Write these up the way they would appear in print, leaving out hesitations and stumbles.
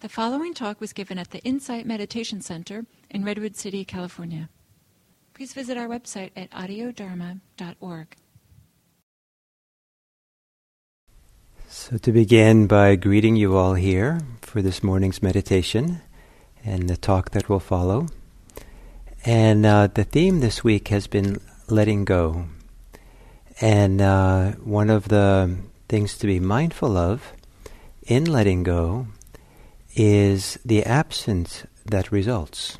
The following talk was given at the Insight Meditation Center in Redwood City, California. Please visit our website at audiodharma.org. So to begin by greeting you all here for this morning's meditation and the talk that will follow. And the theme this week has been letting go. And one of the things to be mindful of in letting go is the absence that results.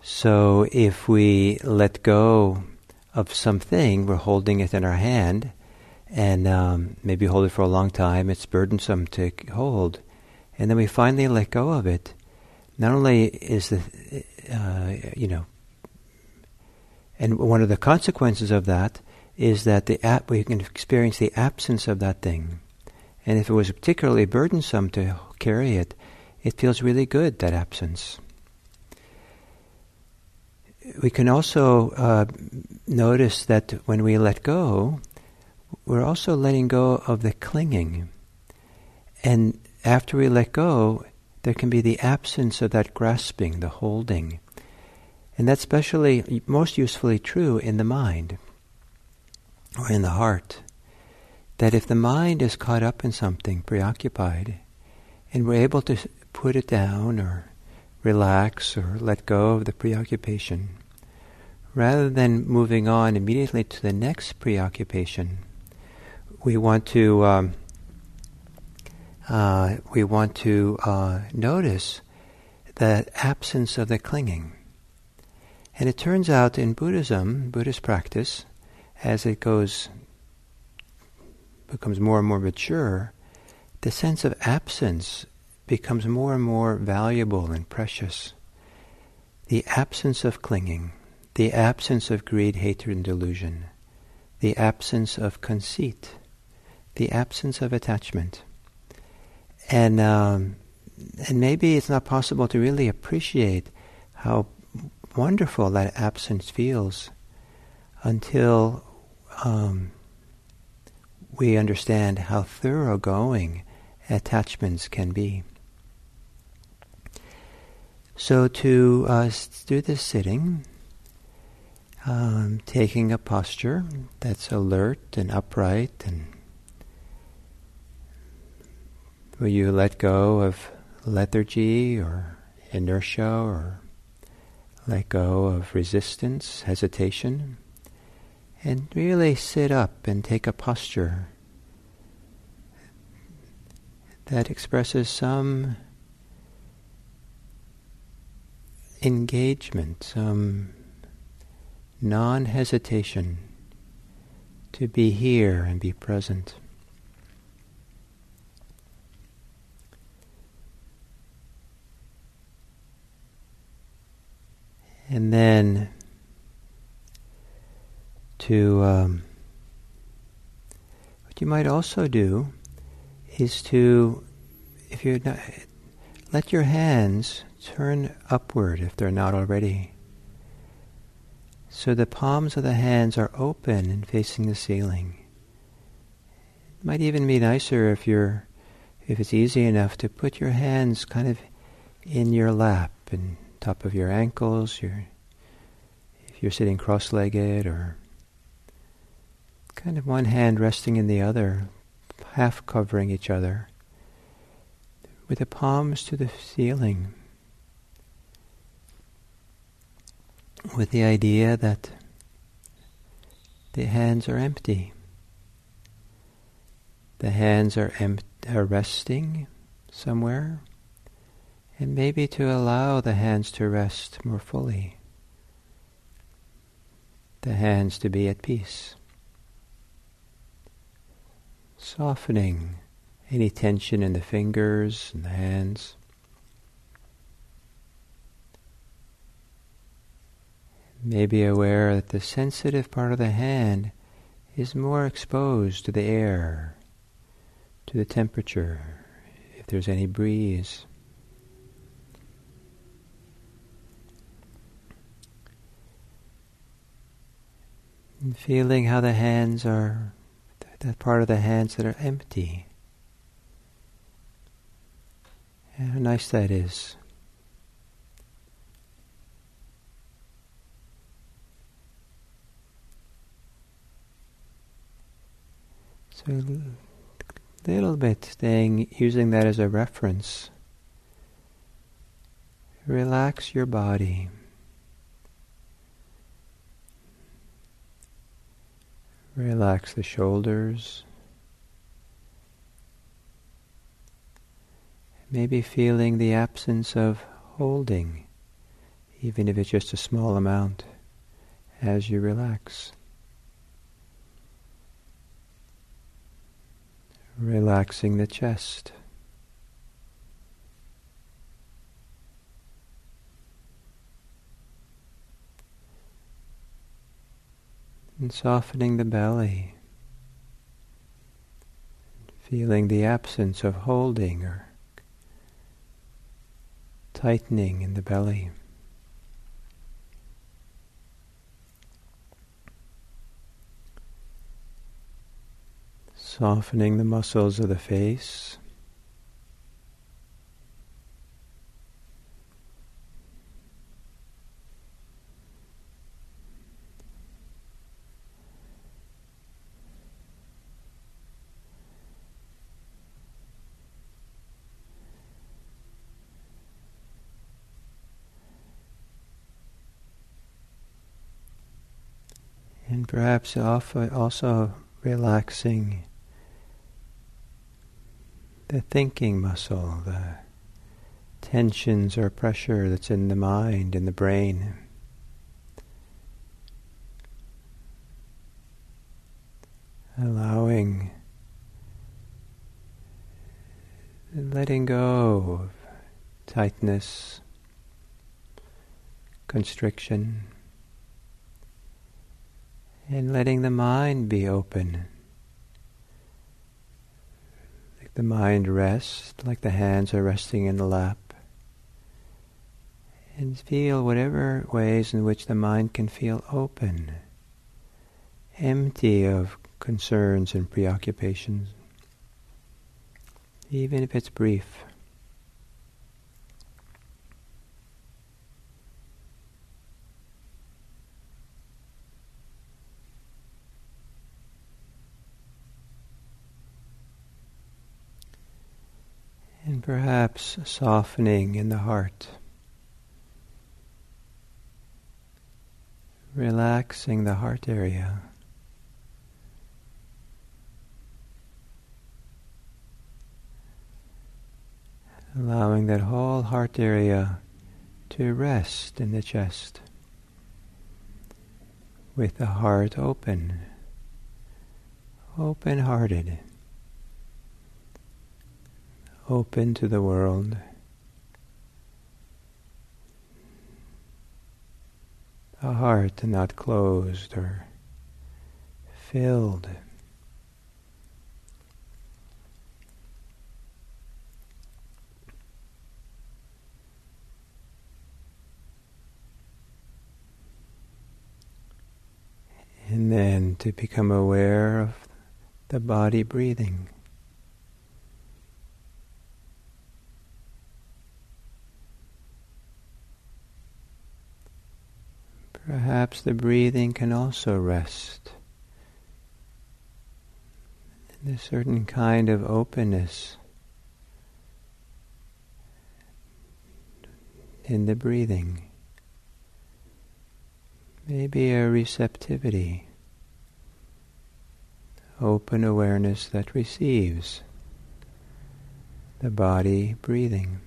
So if we let go of something, we're holding it in our hand, and maybe hold it for a long time, it's burdensome to hold, and then we finally let go of it. Not only is the, and one of the consequences of that is that we can experience the absence of that thing. And if it was particularly burdensome to carry it, it feels really good, that absence. We can also notice that when we let go, we're also letting go of the clinging. And after we let go, there can be the absence of that grasping, the holding. And that's especially, most usefully true in the mind or in the heart. That if the mind is caught up in something, preoccupied, and we're able to put it down or relax or let go of the preoccupation, rather than moving on immediately to the next preoccupation, we want to notice the absence of the clinging. And it turns out in Buddhism, Buddhist practice, as it goes becomes more and more mature, the sense of absence becomes more and more valuable and precious. The absence of clinging, the absence of greed, hatred, and delusion, the absence of conceit, the absence of attachment. And maybe it's not possible to really appreciate how wonderful that absence feels until we understand how thoroughgoing attachments can be. So to do this sitting, taking a posture that's alert and upright, and where you let go of lethargy or inertia, or let go of resistance, hesitation, and really sit up and take a posture that expresses some engagement, some non-hesitation to be here and be present. And then to what you might also do is to, if you're not, let your hands turn upward if they're not already. So the palms of the hands are open and facing the ceiling. It might even be nicer if it's easy enough to put your hands kind of in your lap and top of your ankles, if you're sitting cross-legged, or kind of one hand resting in the other, half covering each other, with the palms to the ceiling, with the idea that the hands are empty. The hands are resting somewhere, and maybe to allow the hands to rest more fully, the hands to be at peace, softening any tension in the fingers and the hands. Maybe aware that the sensitive part of the hand is more exposed to the air, to the temperature, if there's any breeze. And feeling how the hands are, that part of the hands that are empty, How nice that is. So a little bit staying, using that as a reference. Relax your body. Relax the shoulders. Maybe feeling the absence of holding, even if it's just a small amount, as you relax. Relaxing the chest. And softening the belly. Feeling the absence of holding or tightening in the belly. Softening the muscles of the face. And perhaps also relaxing the thinking muscle, the tensions or pressure that's in the mind, in the brain. Allowing, letting go of tightness, constriction. And letting the mind be open. Let the mind rest, like the hands are resting in the lap. And feel whatever ways in which the mind can feel open, empty of concerns and preoccupations, even if it's brief. And perhaps softening in the heart. Relaxing the heart area. Allowing that whole heart area to rest in the chest. With the heart open. Open-hearted. Open to the world, a heart not closed or filled. And then to become aware of the body breathing. Perhaps the breathing can also rest in a certain kind of openness in the breathing. Maybe a receptivity, open awareness that receives the body breathing.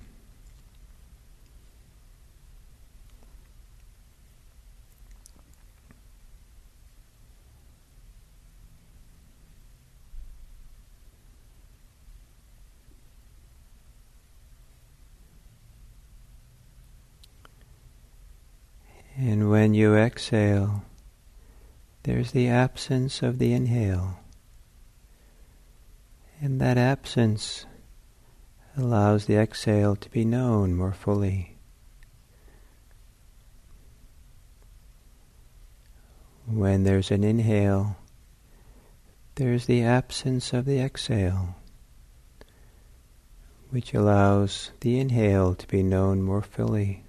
And when you exhale, there's the absence of the inhale. And that absence allows the exhale to be known more fully. When there's an inhale, there's the absence of the exhale. which allows the inhale to be known more fully.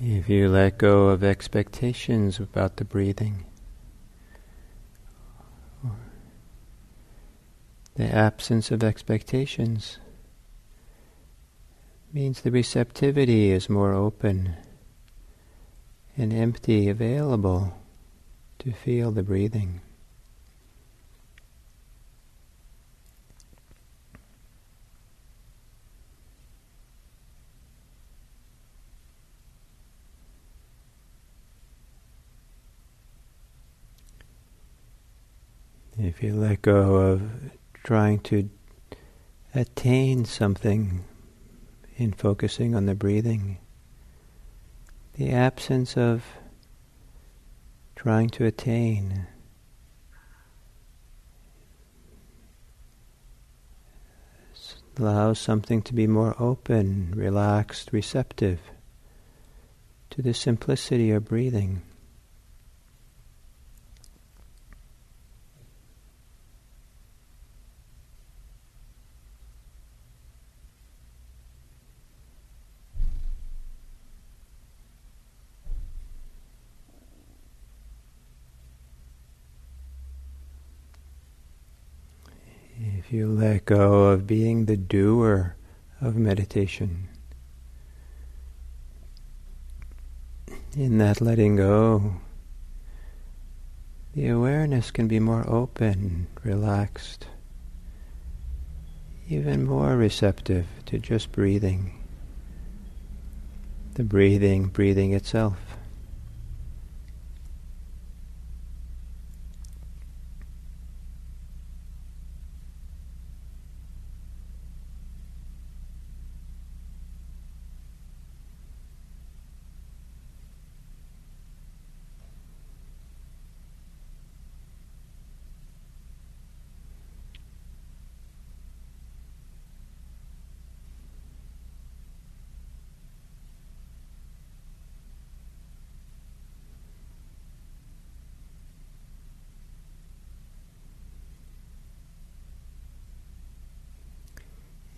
If you let go of expectations about the breathing, or the absence of expectations means the receptivity is more open and empty, available to feel the breathing. If you let go of trying to attain something in focusing on the breathing, the absence of trying to attain allows something to be more open, relaxed, receptive to the simplicity of breathing. If you let go of being the doer of meditation, in that letting go, the awareness can be more open, relaxed, even more receptive to just breathing, the breathing itself.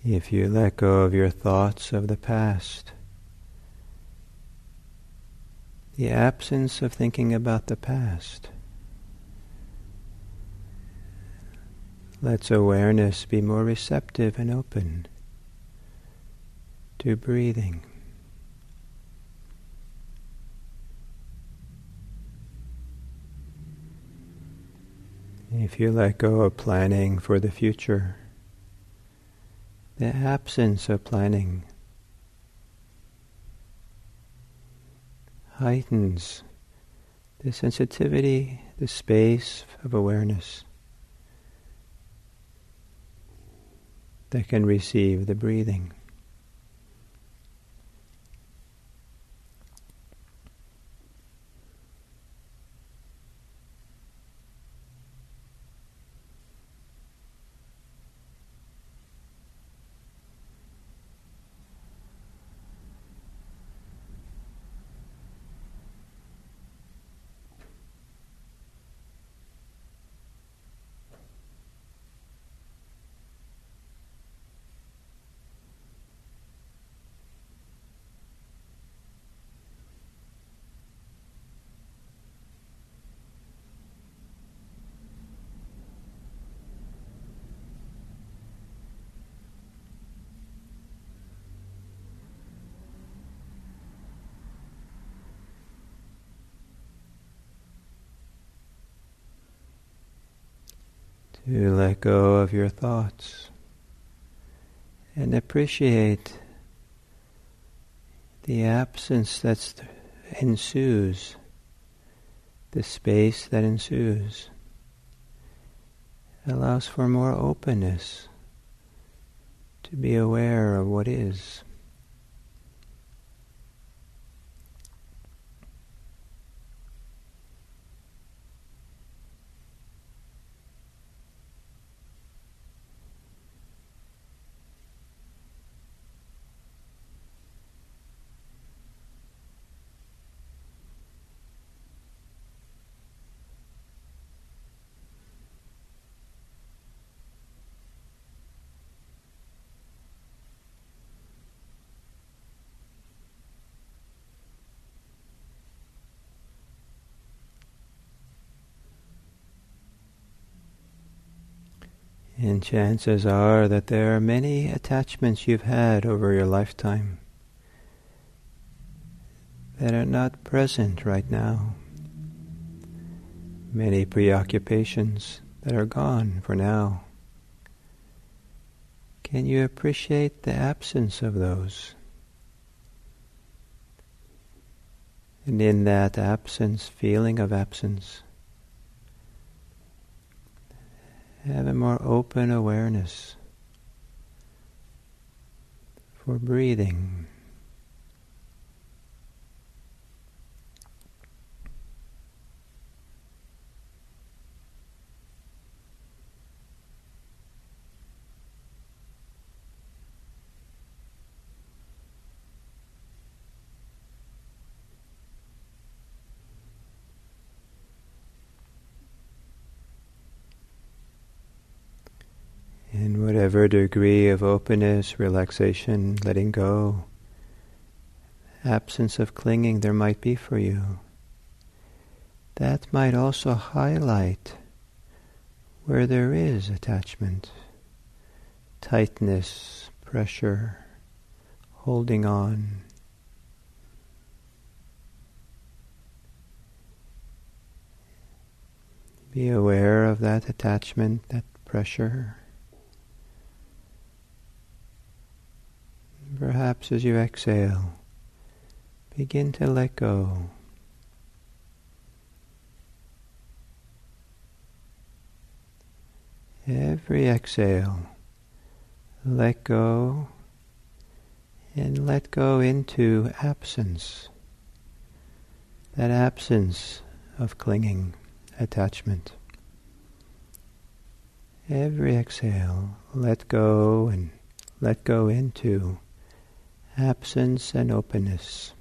If you let go of your thoughts of the past, the absence of thinking about the past lets awareness be more receptive and open to breathing. If you let go of planning for the future, the absence of planning heightens the sensitivity, the space of awareness that can receive the breathing. To let go of your thoughts and appreciate the absence that ensues, the space that ensues, allows for more openness, to be aware of what is. And chances are that there are many attachments you've had over your lifetime that are not present right now. Many preoccupations that are gone for now. Can you appreciate the absence of those? And in that absence, feeling of absence, have a more open awareness for breathing. Whatever degree of openness, relaxation, letting go, absence of clinging there might be for you, that might also highlight where there is attachment, tightness, pressure, holding on. Be aware of that attachment, that pressure. Perhaps as you exhale, begin to let go. Every exhale, let go and let go into absence, that absence of clinging, attachment. Every exhale, let go and let go into absence and openness.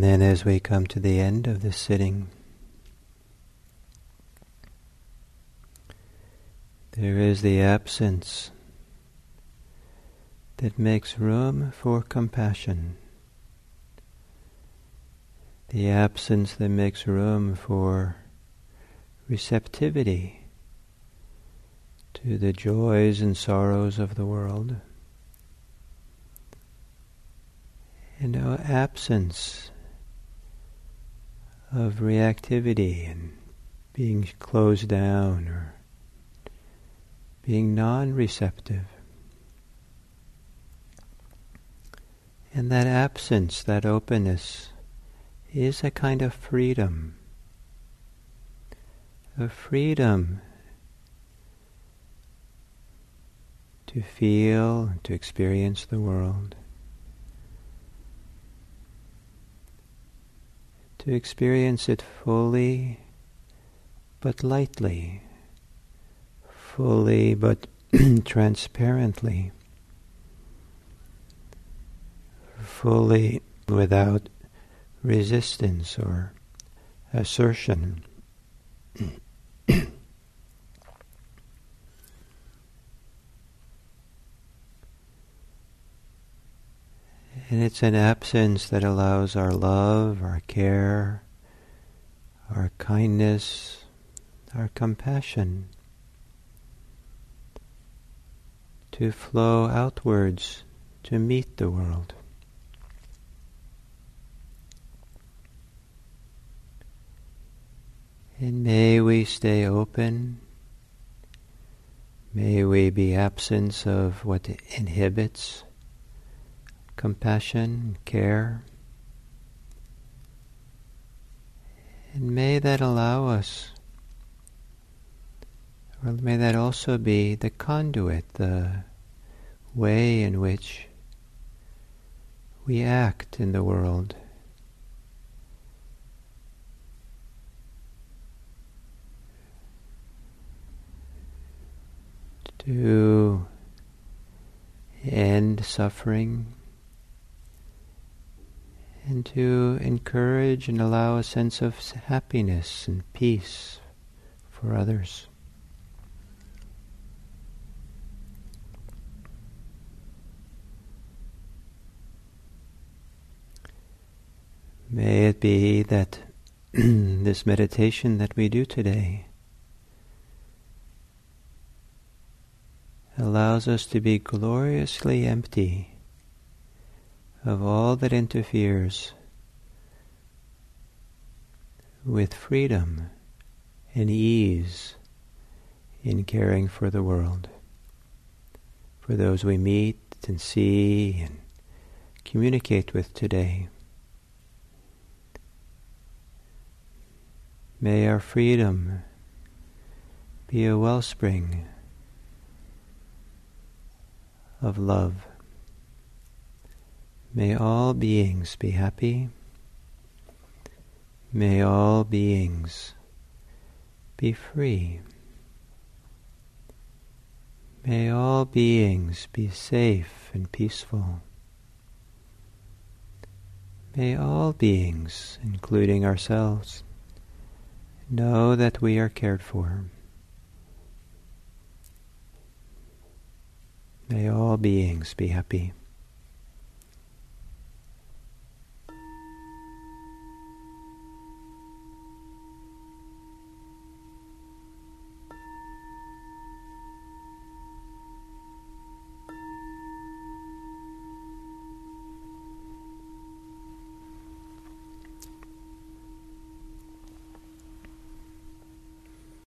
And then as we come to the end of this sitting, there is the absence that makes room for compassion, the absence that makes room for receptivity to the joys and sorrows of the world, and our absence of reactivity and being closed down or being non-receptive. And that absence, that openness, is a kind of freedom. A freedom to feel, to experience the world. To experience it fully, but lightly. Fully, but transparently. Fully, without resistance or assertion. And it's an absence that allows our love, our care, our kindness, our compassion to flow outwards to meet the world. And may we stay open, may we be absent of what inhibits compassion, care, and may that allow us, or may that also be the conduit, the way in which we act in the world. To end suffering and to encourage and allow a sense of happiness and peace for others. May it be that this meditation that we do today allows us to be gloriously empty of all that interferes with freedom and ease in caring for the world, for those we meet and see and communicate with today. May our freedom be a wellspring of love. May all beings be happy. May all beings be free. May all beings be safe and peaceful. May all beings, including ourselves, know that we are cared for. May all beings be happy.